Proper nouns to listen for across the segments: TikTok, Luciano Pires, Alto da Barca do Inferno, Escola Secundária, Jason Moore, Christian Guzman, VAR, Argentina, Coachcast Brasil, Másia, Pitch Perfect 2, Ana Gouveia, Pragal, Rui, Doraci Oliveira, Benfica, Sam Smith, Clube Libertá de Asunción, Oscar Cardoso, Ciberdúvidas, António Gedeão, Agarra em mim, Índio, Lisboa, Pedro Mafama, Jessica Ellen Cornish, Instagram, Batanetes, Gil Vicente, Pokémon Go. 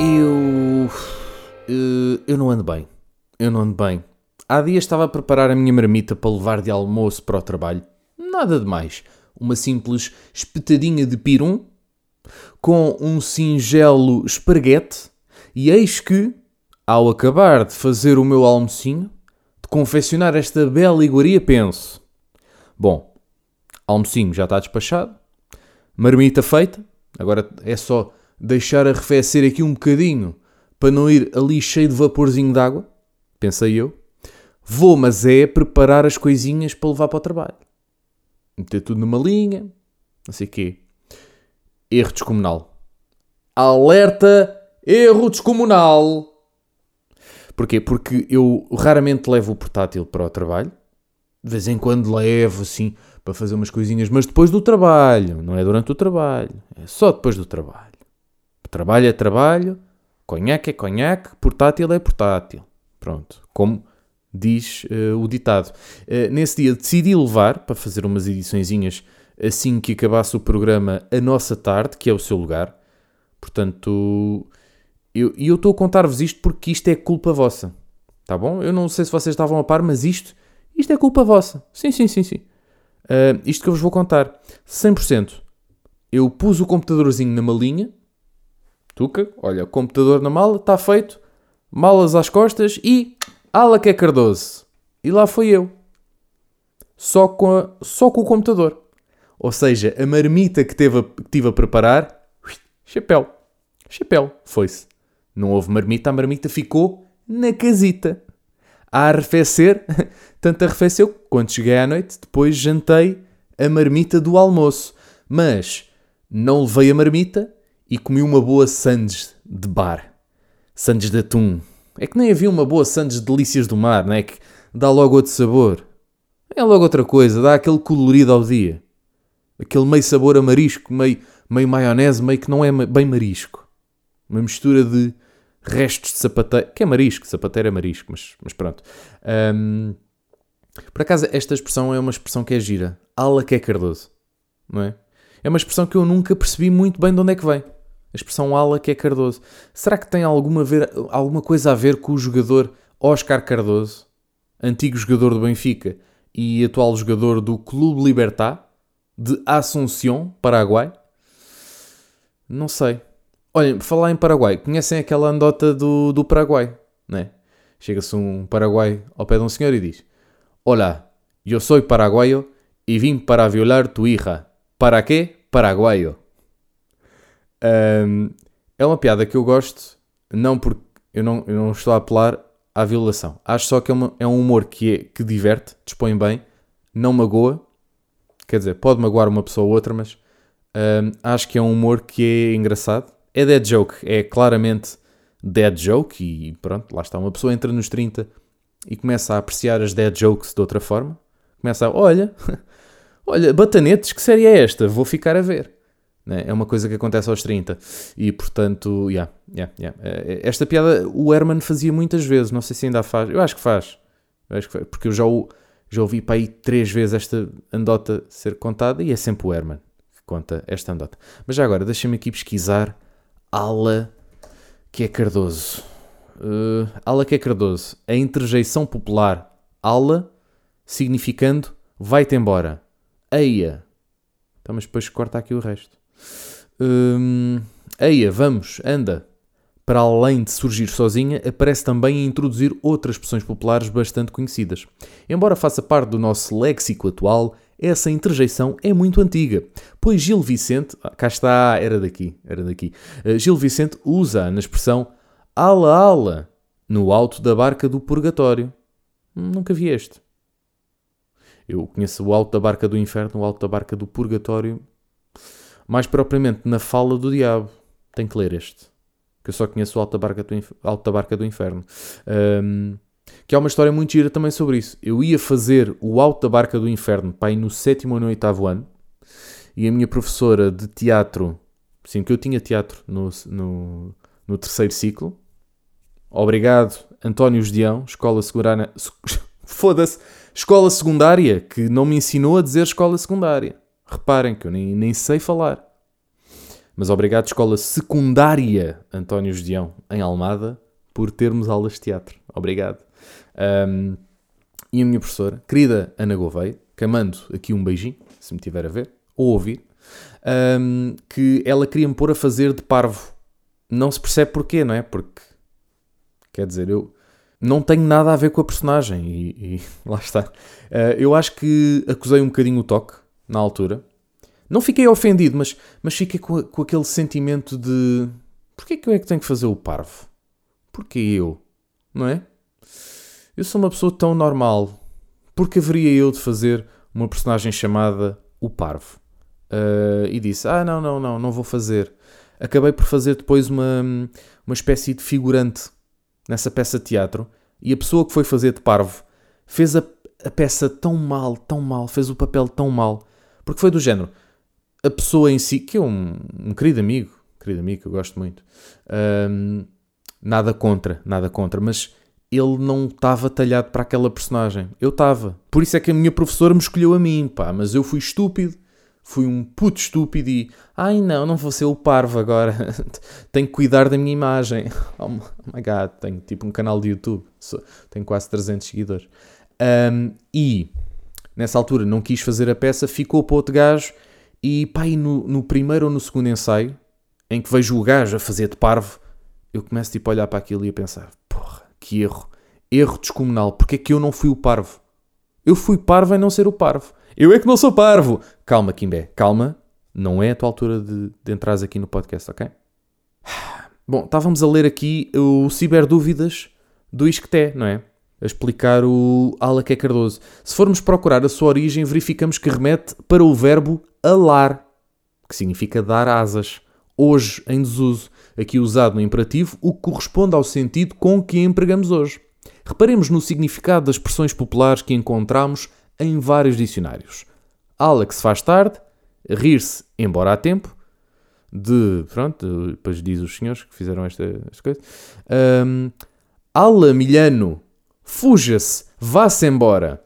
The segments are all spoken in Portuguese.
Eu não ando bem. Há dias estava a preparar a minha marmita para levar de almoço para o trabalho. Nada de mais. Uma simples espetadinha de pirum com um singelo esparguete. E eis que, ao acabar de fazer o meu almocinho, de confeccionar esta bela iguaria, penso: bom, almocinho já está despachado, marmita feita, agora é só deixar arrefecer aqui um bocadinho para não ir ali cheio de vaporzinho de água, pensei eu. Vou, mas é preparar as coisinhas para levar para o trabalho. Meter tudo numa linha, não sei o quê. Erro descomunal. Alerta, erro descomunal. Porquê? Porque eu raramente levo o portátil para o trabalho. De vez em quando levo, assim, para fazer umas coisinhas, mas depois do trabalho. Não é durante o trabalho, é só depois do trabalho. Trabalho é trabalho, conhaque é conhaque, portátil é portátil. Pronto, como diz o ditado. Nesse dia decidi levar, para fazer umas ediçõezinhas assim que acabasse o programa, A Nossa Tarde, que é o seu lugar. Portanto, eu estou a contar-vos isto porque isto é culpa vossa. Tá bom? Eu não sei se vocês estavam a par, mas isto é culpa vossa. Sim. Isto que eu vos vou contar. 100%. Eu pus o computadorzinho na malinha. Tuca, olha, computador na mala, está feito. Malas às costas e... ala que é Cardoso. E lá foi eu. Só com o computador. Ou seja, a marmita que tive a preparar... Chapéu. Foi-se. Não houve marmita. A marmita ficou na casita. A arrefecer. Tanto arrefeceu que quando cheguei à noite, depois jantei a marmita do almoço. Mas não levei a marmita e comi uma boa sandes de bar. Sandes de atum. É que nem havia uma boa sandes de delícias do mar, não é? Que dá logo outro sabor. É logo outra coisa. Dá aquele colorido ao dia. Aquele meio sabor a marisco, meio maionese, meio que não é bem marisco. Uma mistura de restos de sapateiro. Que é marisco, sapateiro é marisco, mas pronto. Por acaso, esta expressão é uma expressão que é gira. Ala que é Cardoso. Não é? É uma expressão que eu nunca percebi muito bem de onde é que vem. A expressão ala que é Cardoso. Será que tem alguma coisa a ver com o jogador Oscar Cardoso, antigo jogador do Benfica e atual jogador do Clube Libertá de Asunción, Paraguai? Não sei. Olhem, falar em Paraguai. Conhecem aquela andota do Paraguai, né? Chega-se um Paraguai ao pé de um senhor e diz: olá, eu sou paraguaio e vim para violar tu hija. Para quê? Paraguaio. É uma piada que eu gosto, não porque eu não estou a apelar à violação. Acho só que é um humor que diverte, dispõe bem, não magoa. Quer dizer, pode magoar uma pessoa ou outra, mas acho que é um humor que é engraçado. É dead joke, é claramente dead joke e pronto, lá está. Uma pessoa entra nos 30 e começa a apreciar as dead jokes de outra forma. Começa a, olha, Batanetes, que série é esta? Vou ficar a ver. É uma coisa que acontece aos 30. E, portanto, esta piada o Herman fazia muitas vezes. Não sei se ainda faz. Eu acho que faz. Porque eu já ouvi para aí 3 vezes esta andota ser contada e é sempre o Herman que conta esta andota. Mas já agora, deixa-me aqui pesquisar ala que é Cardoso. Ala que é Cardoso. A interjeição popular ala significando vai-te embora. Eia. Então, mas depois corta aqui o resto. Eia, vamos, anda. Para além de surgir sozinha, aparece também a introduzir outras expressões populares bastante conhecidas. Embora faça parte do nosso léxico atual, essa interjeição é muito antiga, pois Gil Vicente... cá está, era daqui. Gil Vicente usa na expressão ala no Alto da Barca do Purgatório. Nunca vi este. Eu conheço o Alto da Barca do Inferno, o Alto da Barca do Purgatório, mais propriamente na Fala do Diabo. Tenho que ler este, que eu só conheço o Alto da Barca do Inferno. Que há uma história muito gira também sobre isso. Eu ia fazer o Alto da Barca do Inferno para ir no 7º ou no 8º ano, e a minha professora de teatro, sim, que eu tinha teatro no 3º ciclo, obrigado, António Gedeão, Escola Secundária... Foda-se! Escola Secundária, que não me ensinou a dizer Escola Secundária. Reparem que eu nem sei falar. Mas obrigado, Escola Secundária António Gedeão, em Almada, por termos aulas de teatro. Obrigado. E a minha professora, querida Ana Gouveia, que mando aqui um beijinho, se me tiver a ver, ou ouvir, que ela queria-me pôr a fazer de parvo. Não se percebe porquê, não é? Porque, quer dizer, eu não tenho nada a ver com a personagem e lá está. Eu acho que acusei um bocadinho o toque, na altura. Não fiquei ofendido, mas fiquei com aquele sentimento de... Porquê que eu é que tenho que fazer o parvo? Porquê eu? Não é? Eu sou uma pessoa tão normal. Porque haveria eu de fazer uma personagem chamada o Parvo? E disse, não vou fazer. Acabei por fazer depois uma espécie de figurante nessa peça de teatro. E a pessoa que foi fazer de Parvo fez a peça tão mal, fez o papel tão mal. Porque foi do género. A pessoa em si, que é um querido amigo que eu gosto muito, nada contra, mas... ele não estava talhado para aquela personagem. Eu estava. Por isso é que a minha professora me escolheu a mim, pá. Mas eu fui estúpido. Fui um puto estúpido e... Ai, não vou ser o parvo agora. Tenho que cuidar da minha imagem. Oh my God. Tenho tipo um canal de YouTube. Tenho quase 300 seguidores. E, nessa altura, não quis fazer a peça. Ficou para outro gajo. E, pá, e no primeiro ou no segundo ensaio, em que vejo o gajo a fazer de parvo, eu começo tipo, a olhar para aquilo e a pensar... Que erro. Erro descomunal. Porque é que eu não fui o parvo? Eu fui parvo em não ser o parvo. Eu é que não sou parvo. Calma, Kimbé. Calma. Não é a tua altura de entrares aqui no podcast, ok? Bom, estávamos a ler aqui o Ciberdúvidas do Iscte, não é? A explicar o Oscar Cardoso. Se formos procurar a sua origem, verificamos que remete para o verbo alar, que significa dar asas. Hoje, em desuso, aqui usado no imperativo, o que corresponde ao sentido com que empregamos hoje. Reparemos no significado das expressões populares que encontramos em vários dicionários. Ala que se faz tarde, rir-se embora há tempo, pronto, depois diz os senhores que fizeram esta coisa. Ala milhano, fuja-se, vá-se embora.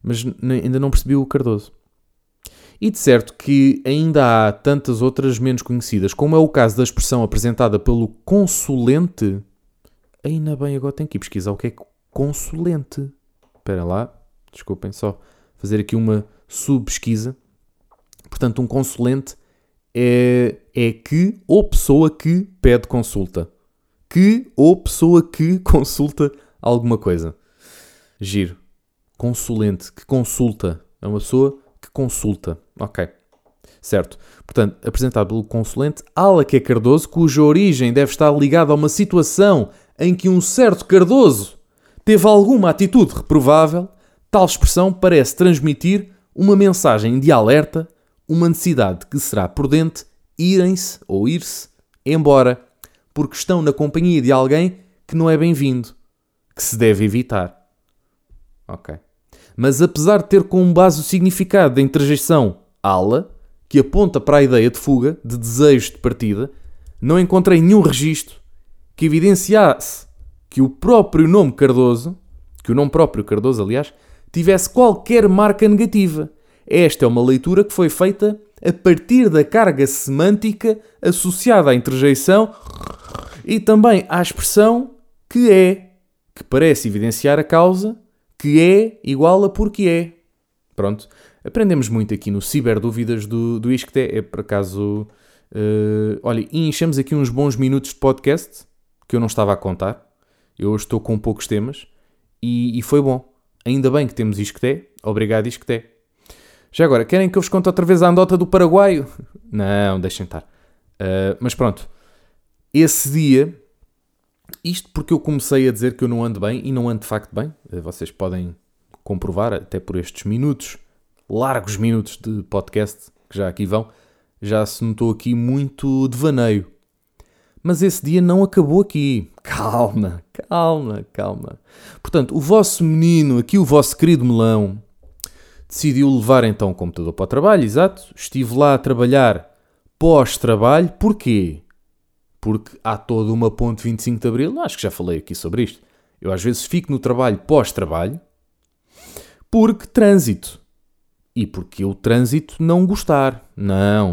Mas ainda não percebi o Cardoso. E de certo que ainda há tantas outras menos conhecidas, como é o caso da expressão apresentada pelo consulente. Ainda bem, agora tenho que ir pesquisar o que é consulente. Espera lá, desculpem, só fazer aqui uma sub-pesquisa. Portanto, um consulente é que ou pessoa que pede consulta. Que ou pessoa que consulta alguma coisa. Giro. Consulente, que consulta a uma pessoa... que consulta. Ok. Certo. Portanto, apresentado pelo consulente Oscar Cardoso, cuja origem deve estar ligada a uma situação em que um certo Cardoso teve alguma atitude reprovável, tal expressão parece transmitir uma mensagem de alerta, uma necessidade que será prudente irem-se ou ir-se embora, porque estão na companhia de alguém que não é bem-vindo, que se deve evitar. Ok. Mas apesar de ter como base o significado da interjeição ala, que aponta para a ideia de fuga, de desejo de partida, não encontrei nenhum registro que evidenciasse que o nome próprio Cardoso, aliás, tivesse qualquer marca negativa. Esta é uma leitura que foi feita a partir da carga semântica associada à interjeição e também à expressão que parece evidenciar a causa... que é igual a porque é. Pronto. Aprendemos muito aqui no Ciberdúvidas do Iscte. É por acaso... olha, e enchemos aqui uns bons minutos de podcast, que eu não estava a contar. Eu hoje estou com poucos temas. E foi bom. Ainda bem que temos Iscte. Obrigado, Iscte. Já agora, querem que eu vos conte outra vez a anedota do paraguaio? Não, deixem estar. Mas pronto. Esse dia... Isto porque eu comecei a dizer que eu não ando bem, e não ando de facto bem. Vocês podem comprovar, até por estes minutos, largos minutos de podcast, que já aqui vão, já se notou aqui muito devaneio. Mas esse dia não acabou aqui. Calma. Portanto, o vosso menino, aqui o vosso querido melão, decidiu levar então o computador para o trabalho, exato. Estive lá a trabalhar pós-trabalho. Porquê? Porque há toda uma ponte 25 de Abril, acho que já falei aqui sobre isto, eu às vezes fico no trabalho pós-trabalho, porque trânsito, e porque o trânsito não gostar,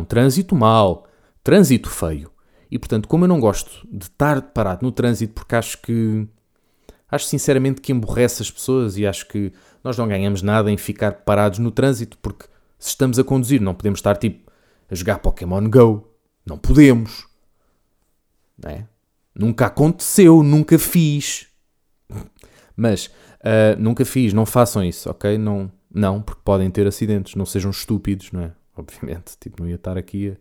trânsito mau, trânsito feio. E, portanto, como eu não gosto de estar parado no trânsito, porque acho sinceramente que emborrece as pessoas e acho que nós não ganhamos nada em ficar parados no trânsito, porque se estamos a conduzir não podemos estar, tipo, a jogar Pokémon Go. Não podemos. Não é? Nunca aconteceu, nunca fiz. Mas, nunca fiz, não façam isso, ok? Não, porque podem ter acidentes, não sejam estúpidos, não é? Obviamente, tipo, não ia estar aqui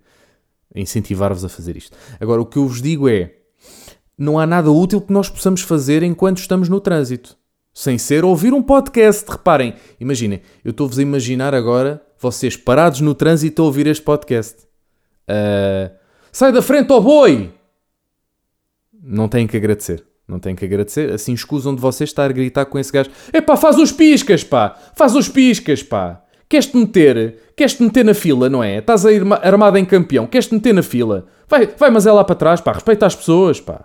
a incentivar-vos a fazer isto. Agora, o que eu vos digo é, não há nada útil que nós possamos fazer enquanto estamos no trânsito. Sem ser ouvir um podcast, reparem. Imaginem, eu estou-vos a imaginar agora, vocês parados no trânsito a ouvir este podcast. Sai da frente, ó boi! Não têm que agradecer. Não têm que agradecer. Assim escusam de vocês estar a gritar com esse gajo. Epá, faz os piscas, pá! Faz os piscas, pá! Queres-te meter na fila, não é? Estás aí armado em campeão. Queres-te meter na fila? Vai, mas é lá para trás, pá. Respeita as pessoas, pá.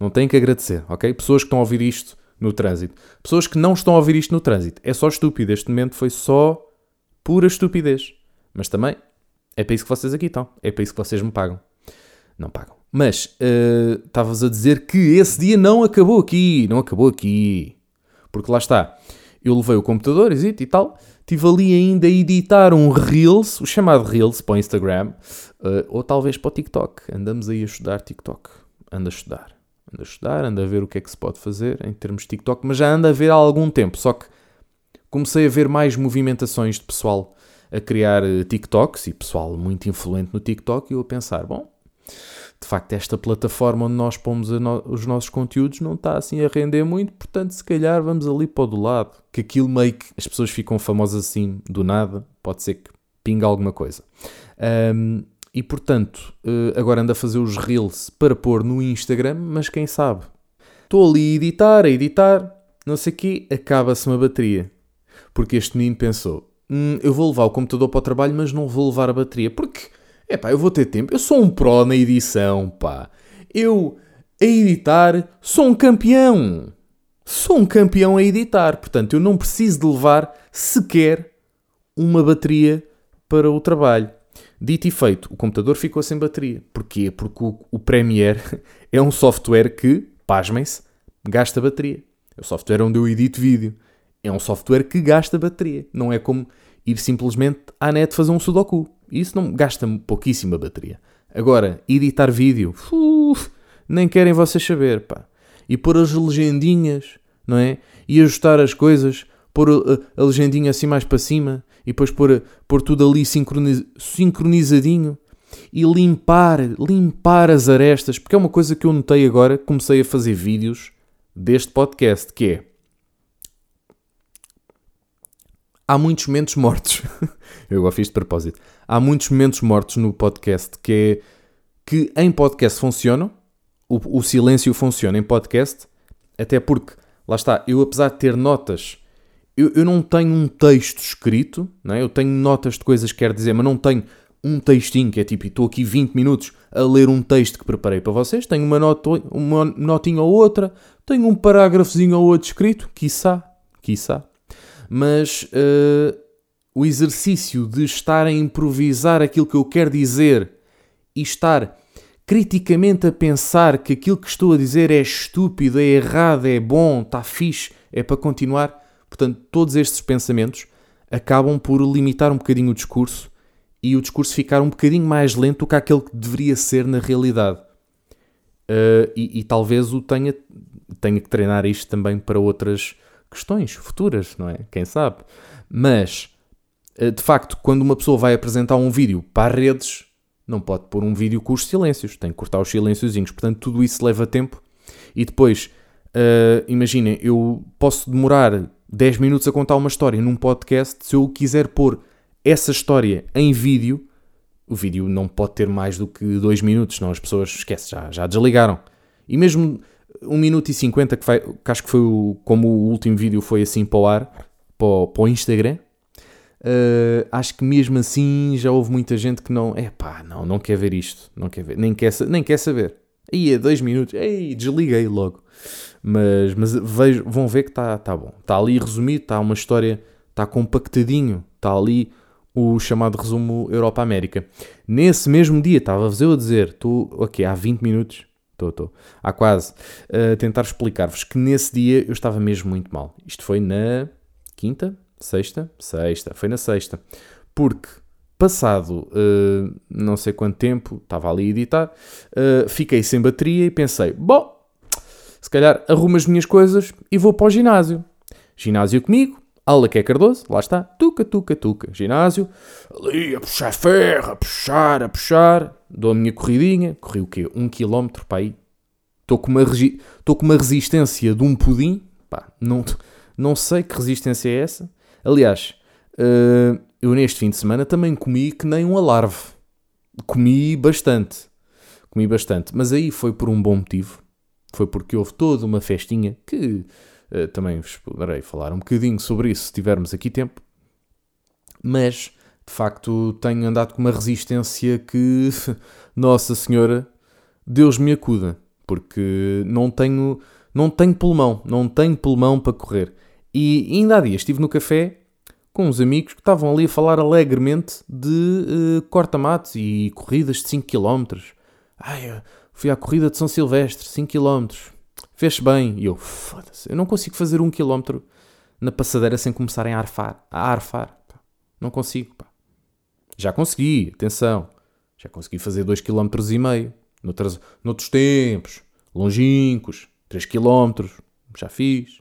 Não têm que agradecer, ok? Pessoas que estão a ouvir isto no trânsito. Pessoas que não estão a ouvir isto no trânsito. É só estúpido. Este momento foi só pura estupidez. Mas também é para isso que vocês aqui estão. É para isso que vocês me pagam. Não pagam. Mas estava-vos a dizer que esse dia não acabou aqui. Não acabou aqui. Porque lá está. Eu levei o computador e tal. Estive ali ainda a editar um Reels, o chamado Reels para o Instagram, ou talvez para o TikTok. Andamos aí a estudar TikTok. Anda a ver o que é que se pode fazer em termos de TikTok, mas já anda a ver há algum tempo. Só que comecei a ver mais movimentações de pessoal a criar TikToks, e pessoal muito influente no TikTok, e eu a pensar, bom, de facto esta plataforma onde nós pomos os nossos conteúdos não está assim a render muito, portanto se calhar vamos ali para o do lado. Que aquilo meio que as pessoas ficam famosas assim do nada, pode ser que pingue alguma coisa. E portanto, agora ando a fazer os reels para pôr no Instagram, mas quem sabe? Estou ali a editar, não sei o quê, acaba-se uma bateria. Porque este menino pensou, eu vou levar o computador para o trabalho, mas não vou levar a bateria, porque, epá, eu vou ter tempo, eu sou um pró na edição, pá. Eu, a editar, sou um campeão. Sou um campeão a editar, portanto, eu não preciso de levar sequer uma bateria para o trabalho. Dito e feito, o computador ficou sem bateria. Porquê? Porque o Premiere é um software que, pasmem-se, gasta bateria. É o software onde eu edito vídeo. É um software que gasta bateria. Não é como ir simplesmente à net fazer um sudoku. Isso não gasta pouquíssima bateria. Agora, editar vídeo, nem querem vocês saber, pá. E pôr as legendinhas, não é? E ajustar as coisas, pôr a legendinha assim mais para cima, e depois pôr tudo ali sincronizadinho, e limpar as arestas, porque é uma coisa que eu notei agora, comecei a fazer vídeos deste podcast, que é... Há muitos momentos mortos. Eu agora fiz de propósito. Há muitos momentos mortos no podcast, que é... Que em podcast funcionam, o silêncio funciona em podcast, até porque, lá está, eu apesar de ter notas, eu não tenho um texto escrito, não é? Eu tenho notas de coisas que quero dizer, mas não tenho um textinho que é tipo, estou aqui 20 minutos a ler um texto que preparei para vocês, tenho uma notinha ou outra, tenho um parágrafozinho ou outro escrito, quiçá, mas o exercício de estar a improvisar aquilo que eu quero dizer e estar... criticamente a pensar que aquilo que estou a dizer é estúpido, é errado, é bom, está fixe, é para continuar. Portanto, todos estes pensamentos acabam por limitar um bocadinho o discurso e o discurso ficar um bocadinho mais lento do que aquele que deveria ser na realidade. E talvez o tenha que treinar isto também para outras questões futuras, não é? Quem sabe? Mas, de facto, quando uma pessoa vai apresentar um vídeo para as redes... Não pode pôr um vídeo com os silêncios. Tem que cortar os silênciozinhos. Portanto, tudo isso leva tempo. E depois, imaginem, eu posso demorar 10 minutos a contar uma história num podcast. Se eu quiser pôr essa história em vídeo, o vídeo não pode ter mais do que 2 minutos. Senão as pessoas, esquece, já desligaram. E mesmo 1 minuto e 50, que acho que foi como o último vídeo foi assim para o ar, para o Instagram... acho que mesmo assim já houve muita gente que não quer ver isto, não quer ver, nem quer saber. Aí é 2 minutos, aí desliguei logo. Mas vão ver que está bom, está ali resumido, está uma história, está compactadinho, está ali o chamado resumo Europa-América. Nesse mesmo dia, estava-vos eu a dizer, estou aqui há 20 minutos, estou, há quase, a tentar explicar-vos que nesse dia eu estava mesmo muito mal. Isto foi na sexta, porque passado não sei quanto tempo, estava ali a editar, fiquei sem bateria e pensei, bom, se calhar arrumo as minhas coisas e vou para o ginásio. Ginásio comigo, aula que é Cardoso, lá está, tuca, ginásio, ali a puxar ferro, a puxar, dou a minha corridinha, corri o quê? 1 km, pá, aí, estou com uma resistência de um pudim, pá, não sei que resistência é essa, aliás, eu neste fim de semana também comi que nem um alarve, comi bastante, mas aí foi por um bom motivo, foi porque houve toda uma festinha que... também vos poderei falar um bocadinho sobre isso se tivermos aqui tempo, mas de facto tenho andado com uma resistência que, Nossa Senhora, Deus me acuda, porque não tenho pulmão para correr. E ainda há dias estive no café com uns amigos que estavam ali a falar alegremente de corta-matos e corridas de 5 km. Eu fui à corrida de São Silvestre, 5 km. Fez bem. E eu, foda-se, eu não consigo fazer 1 km na passadeira sem começarem a arfar. Pá. Não consigo, pá. Já consegui, atenção. Já consegui fazer 2,5 km noutros tempos, longínquos, 3 km, já fiz.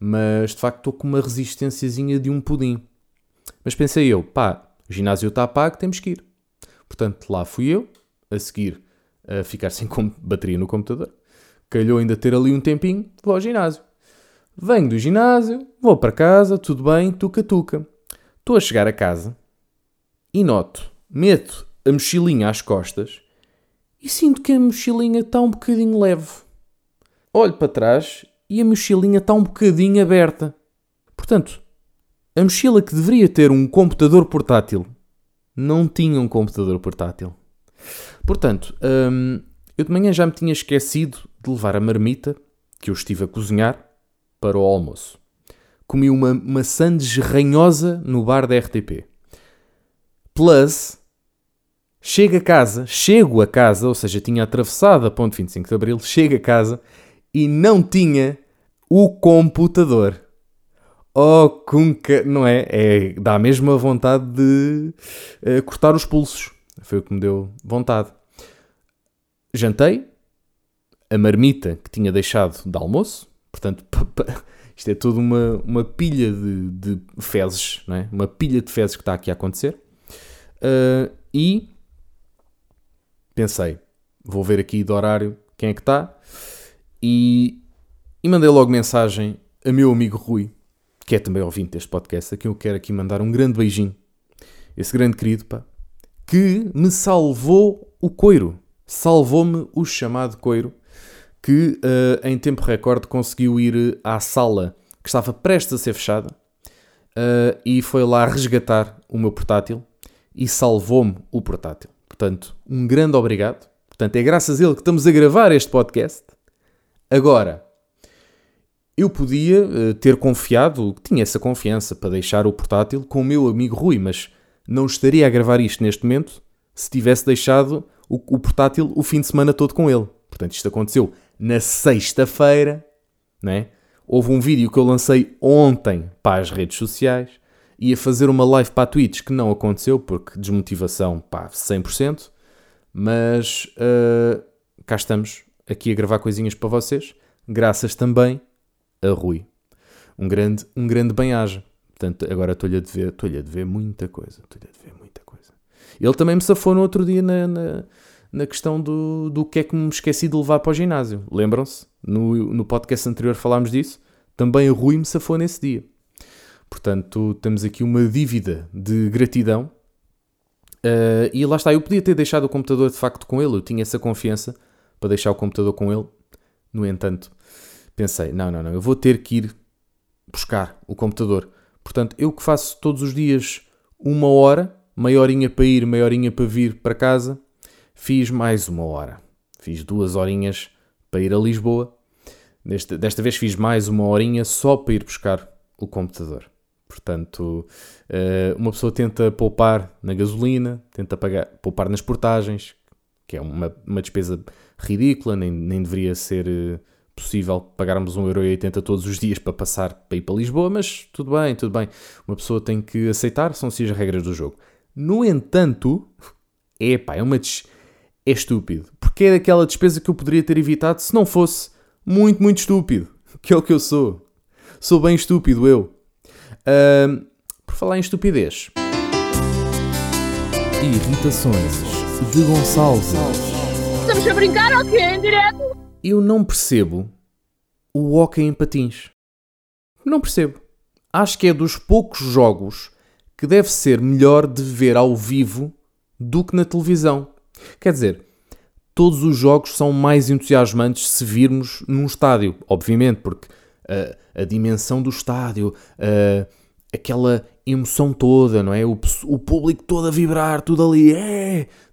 Mas, de facto, estou com uma resistênciazinha de um pudim. Mas pensei eu, pá, o ginásio está pago, temos que ir. Portanto, lá fui eu, a seguir a ficar sem bateria no computador. Calhou ainda ter ali um tempinho, vou ao ginásio. Venho do ginásio, vou para casa, tudo bem, tuca. Estou a chegar a casa e noto, meto a mochilinha às costas e sinto que a mochilinha está um bocadinho leve. Olho para trás e a mochilinha está um bocadinho aberta. Portanto, a mochila que deveria ter um computador portátil, não tinha um computador portátil. Portanto, eu de manhã já me tinha esquecido de levar a marmita que eu estive a cozinhar para o almoço. Comi uma maçã desranhosa no bar da RTP. Plus, chego a casa, ou seja, tinha atravessado a Ponte 25 de Abril, chego a casa e não tinha o computador. Oh, cunca, não é? Dá mesmo a vontade de cortar os pulsos. Foi o que me deu vontade. Jantei a marmita que tinha deixado de almoço, portanto, isto é toda uma pilha de fezes, não é? Uma pilha de fezes que está aqui a acontecer. E pensei, vou ver aqui do horário quem é que está, e mandei logo mensagem a meu amigo Rui, que é também ouvinte deste podcast, a quem eu quero aqui mandar um grande beijinho. Esse grande querido, pá, que me salvou o coiro. Salvou-me o chamado coiro, que em tempo recorde conseguiu ir à sala que estava prestes a ser fechada e foi lá resgatar o meu portátil e salvou-me o portátil. Portanto, um grande obrigado. Portanto, é graças a ele que estamos a gravar este podcast. Agora, eu podia ter confiado, tinha essa confiança para deixar o portátil com o meu amigo Rui, mas não estaria a gravar isto neste momento se tivesse deixado o portátil o fim de semana todo com ele. Portanto, isto aconteceu na sexta-feira, né? Houve um vídeo que eu lancei ontem para as redes sociais, ia fazer uma live para a Twitch, que não aconteceu, porque desmotivação, pá, 100%, mas cá estamos, aqui a gravar coisinhas para vocês, graças também a Rui. Um grande bem-aja. Portanto, agora estou-lhe a dever muita coisa, Ele também me safou no outro dia na questão do que é que me esqueci de levar para o ginásio. Lembram-se? No podcast anterior falámos disso. Também o Rui me safou nesse dia. Portanto, temos aqui uma dívida de gratidão. E lá está, eu podia ter deixado o computador de facto com ele. Eu tinha essa confiança para deixar o computador com ele. No entanto, pensei, não, eu vou ter que ir buscar o computador. Portanto, eu que faço todos os dias 1 hora, meia horinha para ir, meia horinha para vir para casa, fiz mais 1 hora. Fiz 2 horinhas para ir a Lisboa. Desta vez fiz mais 1 horinha só para ir buscar o computador. Portanto, uma pessoa tenta poupar na gasolina, tenta poupar nas portagens, que é uma despesa ridícula, nem deveria ser possível pagarmos 1,80€ todos os dias para passar para ir para Lisboa, mas tudo bem. Uma pessoa tem que aceitar, são assim as regras do jogo. No entanto, é estúpido, porque é daquela despesa que eu poderia ter evitado se não fosse muito, muito estúpido, que é o que eu sou. Sou bem estúpido eu. Por falar em estupidez. Irritações de Gonçalves. Estamos a brincar ou quê? Em direto? Eu não percebo o hóquei em patins. Não percebo. Acho que é dos poucos jogos que deve ser melhor de ver ao vivo do que na televisão. Quer dizer, todos os jogos são mais entusiasmantes se virmos num estádio, obviamente, porque a dimensão do estádio, aquela emoção toda, não é? O público todo a vibrar, tudo ali,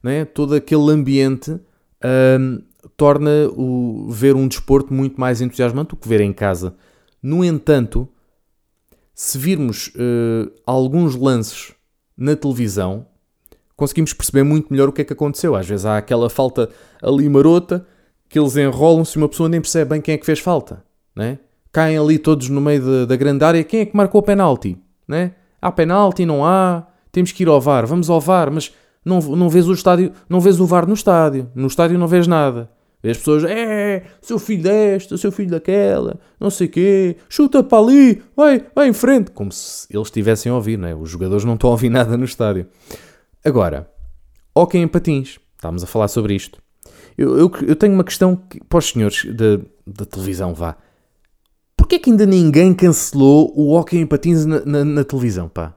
não é? Todo aquele ambiente torna ver um desporto muito mais entusiasmante do que ver em casa. No entanto, se virmos alguns lances na televisão, conseguimos perceber muito melhor o que é que aconteceu. Às vezes há aquela falta ali marota que eles enrolam-se e uma pessoa nem percebe bem quem é que fez falta, não é? Caem ali todos no meio da grande área. Quem é que marcou o penalti? Né? Há penalti? Não há? Temos que ir ao VAR. Vamos ao VAR, mas não vês o estádio, não vês o VAR no estádio. No estádio não vês nada. Vês pessoas, seu filho desta, seu filho daquela, não sei o quê, chuta para ali, vai em frente. Como se eles estivessem a ouvir, né? Os jogadores não estão a ouvir nada no estádio. Agora, hóquei em patins. Estávamos a falar sobre isto. Eu tenho uma questão para os senhores da televisão, vá. Porquê que ainda ninguém cancelou o hóquei em patins na televisão, pá?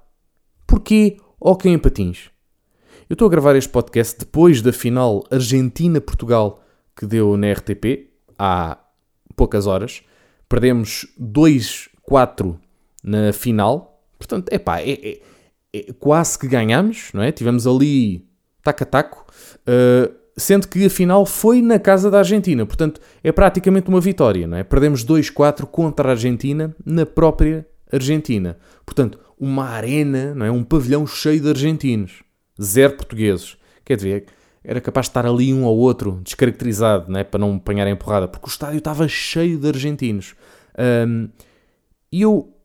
Porquê hóquei em patins? Eu estou a gravar este podcast depois da final Argentina-Portugal que deu na RTP, há poucas horas. Perdemos 2-4 na final. Portanto, quase que ganhámos, não é? Tivemos ali taco-taco. Sendo que a final foi na casa da Argentina. Portanto, é praticamente uma vitória, não é? Perdemos 2-4 contra a Argentina na própria Argentina. Portanto, uma arena, não é? Um pavilhão cheio de argentinos. 0 portugueses. Quer dizer, era capaz de estar ali um ao outro, descaracterizado, não é? Para não apanhar a empurrada. Porque o estádio estava cheio de argentinos. E eu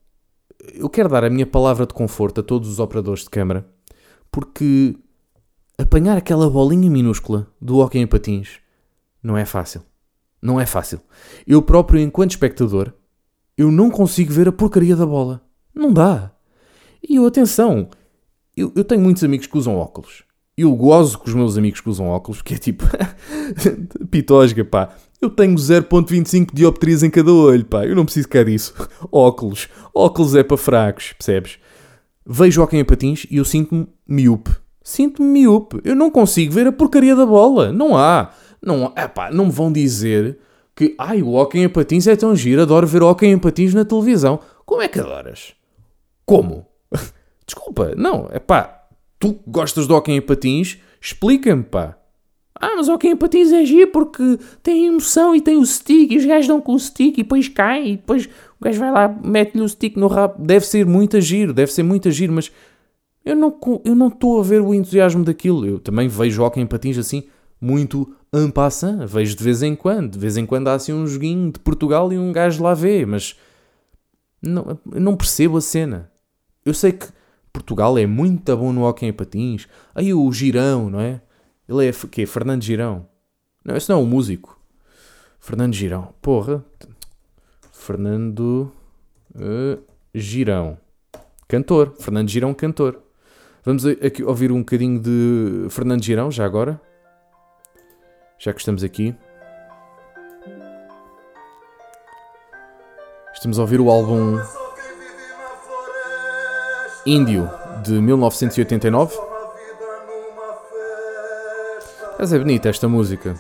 quero dar a minha palavra de conforto a todos os operadores de câmara. Porque apanhar aquela bolinha minúscula do hóquei em patins não é fácil. Não é fácil. Eu próprio, enquanto espectador, eu não consigo ver a porcaria da bola. Não dá. E eu tenho muitos amigos que usam óculos. Eu gozo com os meus amigos que usam óculos, porque é tipo pitosga, pá. Eu tenho 0.25 dioptrias em cada olho, pá. Eu não preciso cá disso. Óculos é para fracos, percebes? Vejo hóquei em patins e eu sinto-me miúpe. Eu não consigo ver a porcaria da bola. Não há. Epá, não me vão dizer que o hóquei em patins é tão giro, adoro ver hóquei em patins na televisão. Como é que adoras? Como? Desculpa, não. Epá, tu que gostas de hóquei em patins, explica-me, pá. Mas hóquei em patins é giro porque tem emoção e tem o stick e os gajos dão com o stick e depois caem e depois o gajo vai lá, mete-lhe o stick no rabo. Deve ser muito giro, mas eu não estou a ver o entusiasmo daquilo. Eu também vejo hóquei em patins assim, muito en passant. Vejo de vez em quando. De vez em quando há assim um joguinho de Portugal e um gajo lá vê. Mas não percebo a cena. Eu sei que Portugal é muito bom no hóquei em patins. Aí o Girão, não é? Ele é o quê? Fernando Girão. Não, esse não é o músico. Fernando Girão. Porra. Fernando Girão. Cantor. Fernando Girão, cantor. Vamos aqui ouvir um bocadinho de Fernando Girão, já agora. Já que estamos aqui. Estamos a ouvir o álbum Índio, de 1989. Mas é bonita esta música.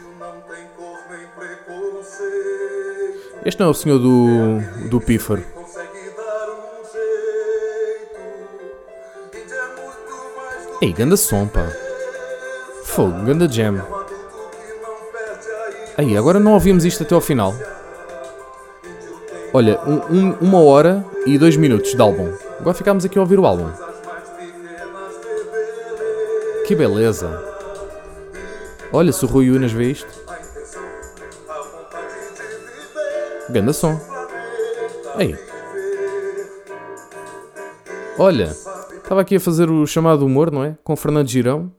Este não é o senhor do Pífaro. Ei, ganda som, pá. Fogo, ganda jam. Aí, agora não ouvimos isto até ao final. Olha, 1 hora e 2 minutos de álbum. Agora ficámos aqui a ouvir o álbum. Que beleza! Olha, se o Rui Unas vê isto. Ganda som. Aí. Olha, estava aqui a fazer o chamado humor, não é? Com o Fernando Girão.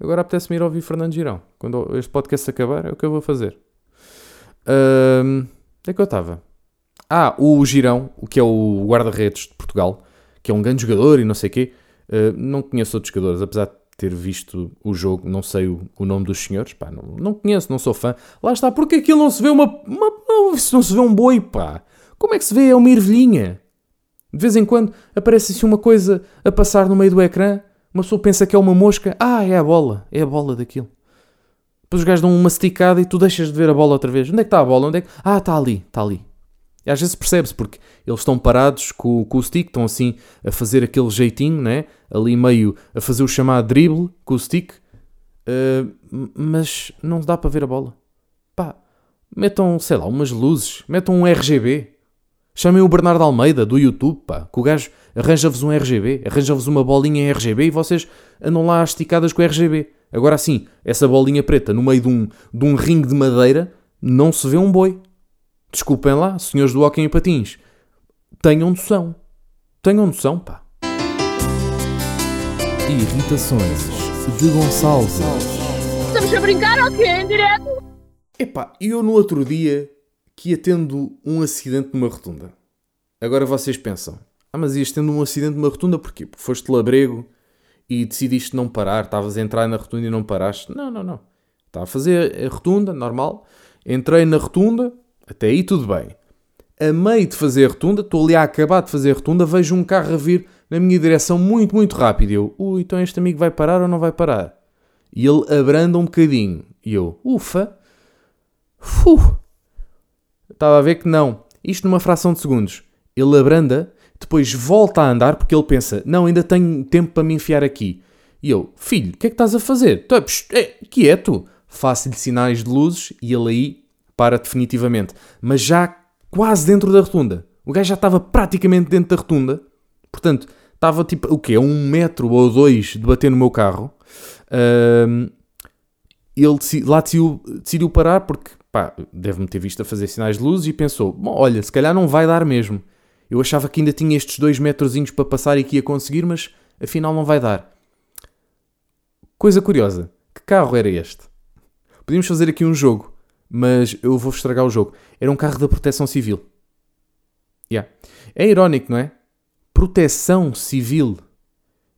Agora apetece-me ir ouvir Fernando Girão. Quando este podcast acabar, é o que eu vou fazer. Onde é que eu estava? Ah, o Girão, o que é o guarda-redes de Portugal, que é um grande jogador e não sei o quê. Não conheço outros jogadores, apesar de ter visto o jogo, não sei o nome dos senhores. Pá, não conheço, não sou fã. Lá está, porque aquilo não se vê não se vê um boi, pá. Como é que se vê? É uma ervilhinha. De vez em quando aparece-se uma coisa a passar no meio do ecrã. Uma pessoa pensa que é uma mosca. Ah, é a bola. É a bola daquilo. Depois os gajos dão uma esticada e tu deixas de ver a bola outra vez. Onde é que está a bola? Onde é que... Ah, está ali. Está ali. E às vezes percebe-se, porque eles estão parados com o stick. Estão assim a fazer aquele jeitinho, né? Ali meio a fazer o chamado drible com o stick. Mas não dá para ver a bola. Pá, metam, sei lá, umas luzes. Metam um RGB. Chamem o Bernardo Almeida do YouTube, pá, que o gajo arranja-vos um RGB, arranja-vos uma bolinha em RGB e vocês andam lá esticadas com o RGB. Agora sim, essa bolinha preta no meio de um ringue de madeira não se vê um boi. Desculpem lá, senhores do hóquei em patins. Tenham noção. Tenham noção, pá. Irritações de Gonçalves. Estamos a brincar ou quê? Em direto? Epá, eu no outro dia... que ia tendo um acidente numa rotunda. Agora vocês pensam, mas ias tendo um acidente numa rotunda porquê? Porque foste labrego e decidiste não parar, estavas a entrar na rotunda e não paraste. Não. Estava a fazer a rotunda, normal. Entrei na rotunda, até aí tudo bem. A meio de fazer a rotunda, estou ali a acabar de fazer a rotunda, vejo um carro a vir na minha direção muito, muito rápido. E eu, então este amigo vai parar ou não vai parar? E ele abranda um bocadinho. E eu, estava a ver que não. Isto numa fração de segundos. Ele abranda, depois volta a andar porque ele pensa, não, ainda tenho tempo para me enfiar aqui. E eu, filho, o que é que estás a fazer? Quieto. Faço-lhe sinais de luzes e ele aí para definitivamente. Mas já quase dentro da rotunda. O gajo já estava praticamente dentro da rotunda. Portanto, estava tipo, o quê? 1 metro ou 2 de bater no meu carro. Ele lá decidiu parar porque... Pá, deve-me ter visto a fazer sinais de luzes e pensou, bom, olha, se calhar não vai dar mesmo. Eu achava que ainda tinha estes 2 metrozinhos para passar e que ia conseguir, mas afinal não vai dar. Coisa curiosa, que carro era este? Podíamos fazer aqui um jogo, mas eu vou estragar o jogo. Era um carro da Proteção Civil. É irónico, não é? Proteção Civil.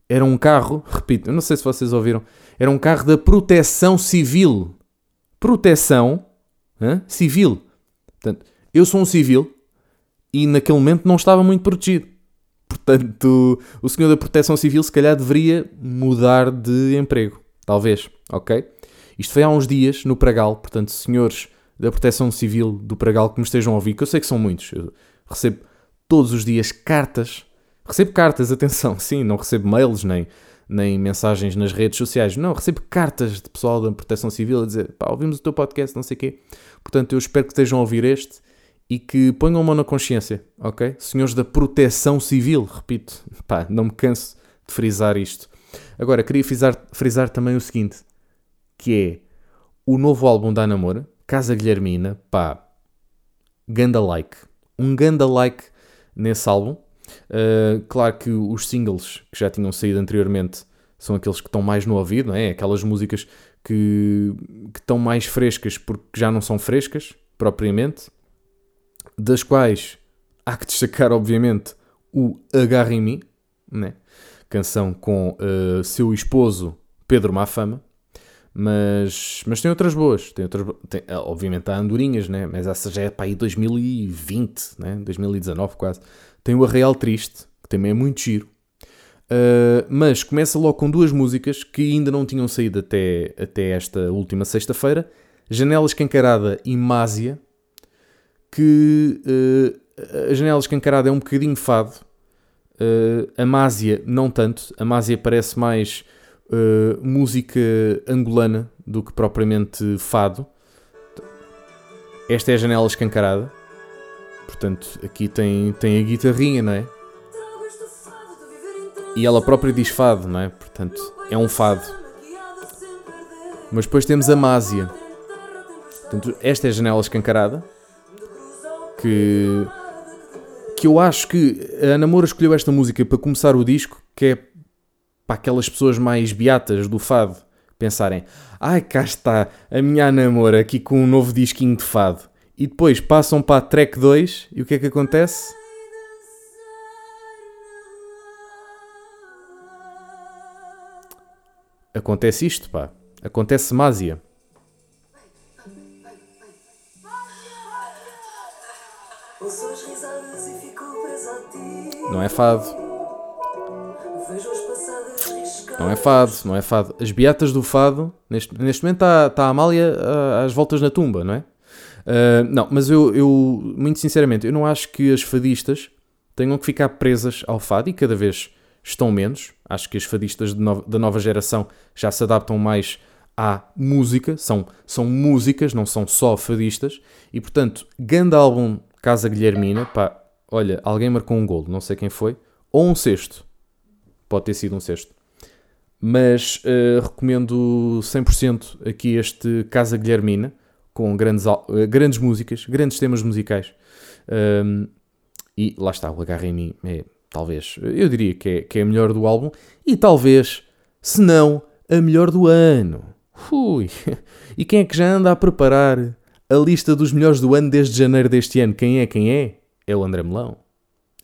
Era um carro, repito, eu não sei se vocês ouviram, era um carro da Proteção Civil. Proteção... Civil. Portanto, eu sou um civil e naquele momento não estava muito protegido. Portanto, o senhor da Proteção Civil se calhar deveria mudar de emprego. Talvez, ok? Isto foi há uns dias no Pragal. Portanto, senhores da Proteção Civil do Pragal que me estejam a ouvir, que eu sei que são muitos. Eu recebo todos os dias cartas. Recebo cartas, atenção. Sim, não recebo mails nem mensagens nas redes sociais. Não, recebo cartas de pessoal da Proteção Civil a dizer, pá, ouvimos o teu podcast, não sei o quê. Portanto, eu espero que estejam a ouvir este e que ponham a mão na consciência, ok? Senhores da Proteção Civil, repito, pá, não me canso de frisar isto. Agora, queria frisar também o seguinte, que é o novo álbum da Ana Moura, Casa Guilhermina, pá, ganda like. Um ganda like nesse álbum. Claro que os singles que já tinham saído anteriormente são aqueles que estão mais no ouvido, não é? Aquelas músicas que estão mais frescas porque já não são frescas, propriamente, das quais há que destacar, obviamente, o Agarra em Mim, né? Canção com seu esposo Pedro Mafama, mas tem outras boas, tem, obviamente há andorinhas, né? Mas essa já é para aí 2020, né? 2019 quase. Tem o Arraial Triste, que também é muito giro. Mas começa logo com 2 músicas que ainda não tinham saído até esta última sexta-feira. Janela Escancarada e Másia. Que a Janela Escancarada é um bocadinho fado. A Másia não tanto. A Másia parece mais música angolana do que propriamente fado. Esta é a Janela Escancarada. Portanto, aqui tem a guitarrinha, não é? E ela própria diz fado, não é? Portanto, é um fado. Mas depois temos a Másia. Portanto, esta é a Janela Escancarada, que eu acho que a Ana Moura escolheu esta música para começar o disco, que é para aquelas pessoas mais beatas do fado pensarem: ai, cá está a minha Ana Moura aqui com um novo disquinho de fado. E depois passam para a track 2 e o que é que acontece? Acontece isto, pá. Acontece Másia. Não é fado. Não é fado, não é fado. As beatas do fado... Neste momento está a Amália às voltas na tumba, não é? Não, mas eu, muito sinceramente, eu não acho que as fadistas tenham que ficar presas ao fado e cada vez estão menos. Acho que as fadistas da nova geração já se adaptam mais à música. São músicas, não são só fadistas. E, portanto, grande álbum Casa Guilhermina. Pá, olha, alguém marcou um golo, não sei quem foi. Ou um sexto. Pode ter sido um sexto. Mas recomendo 100% aqui este Casa Guilhermina, com grandes músicas, grandes temas musicais. E lá está, o Agarra em Mim é, talvez, eu diria que é a melhor do álbum e talvez, se não, a melhor do ano. Ui. E quem é que já anda a preparar a lista dos melhores do ano desde janeiro deste ano? Quem é? É o André Melão.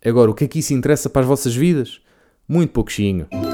Agora, o que é que isso interessa para as vossas vidas? Muito pouquinho.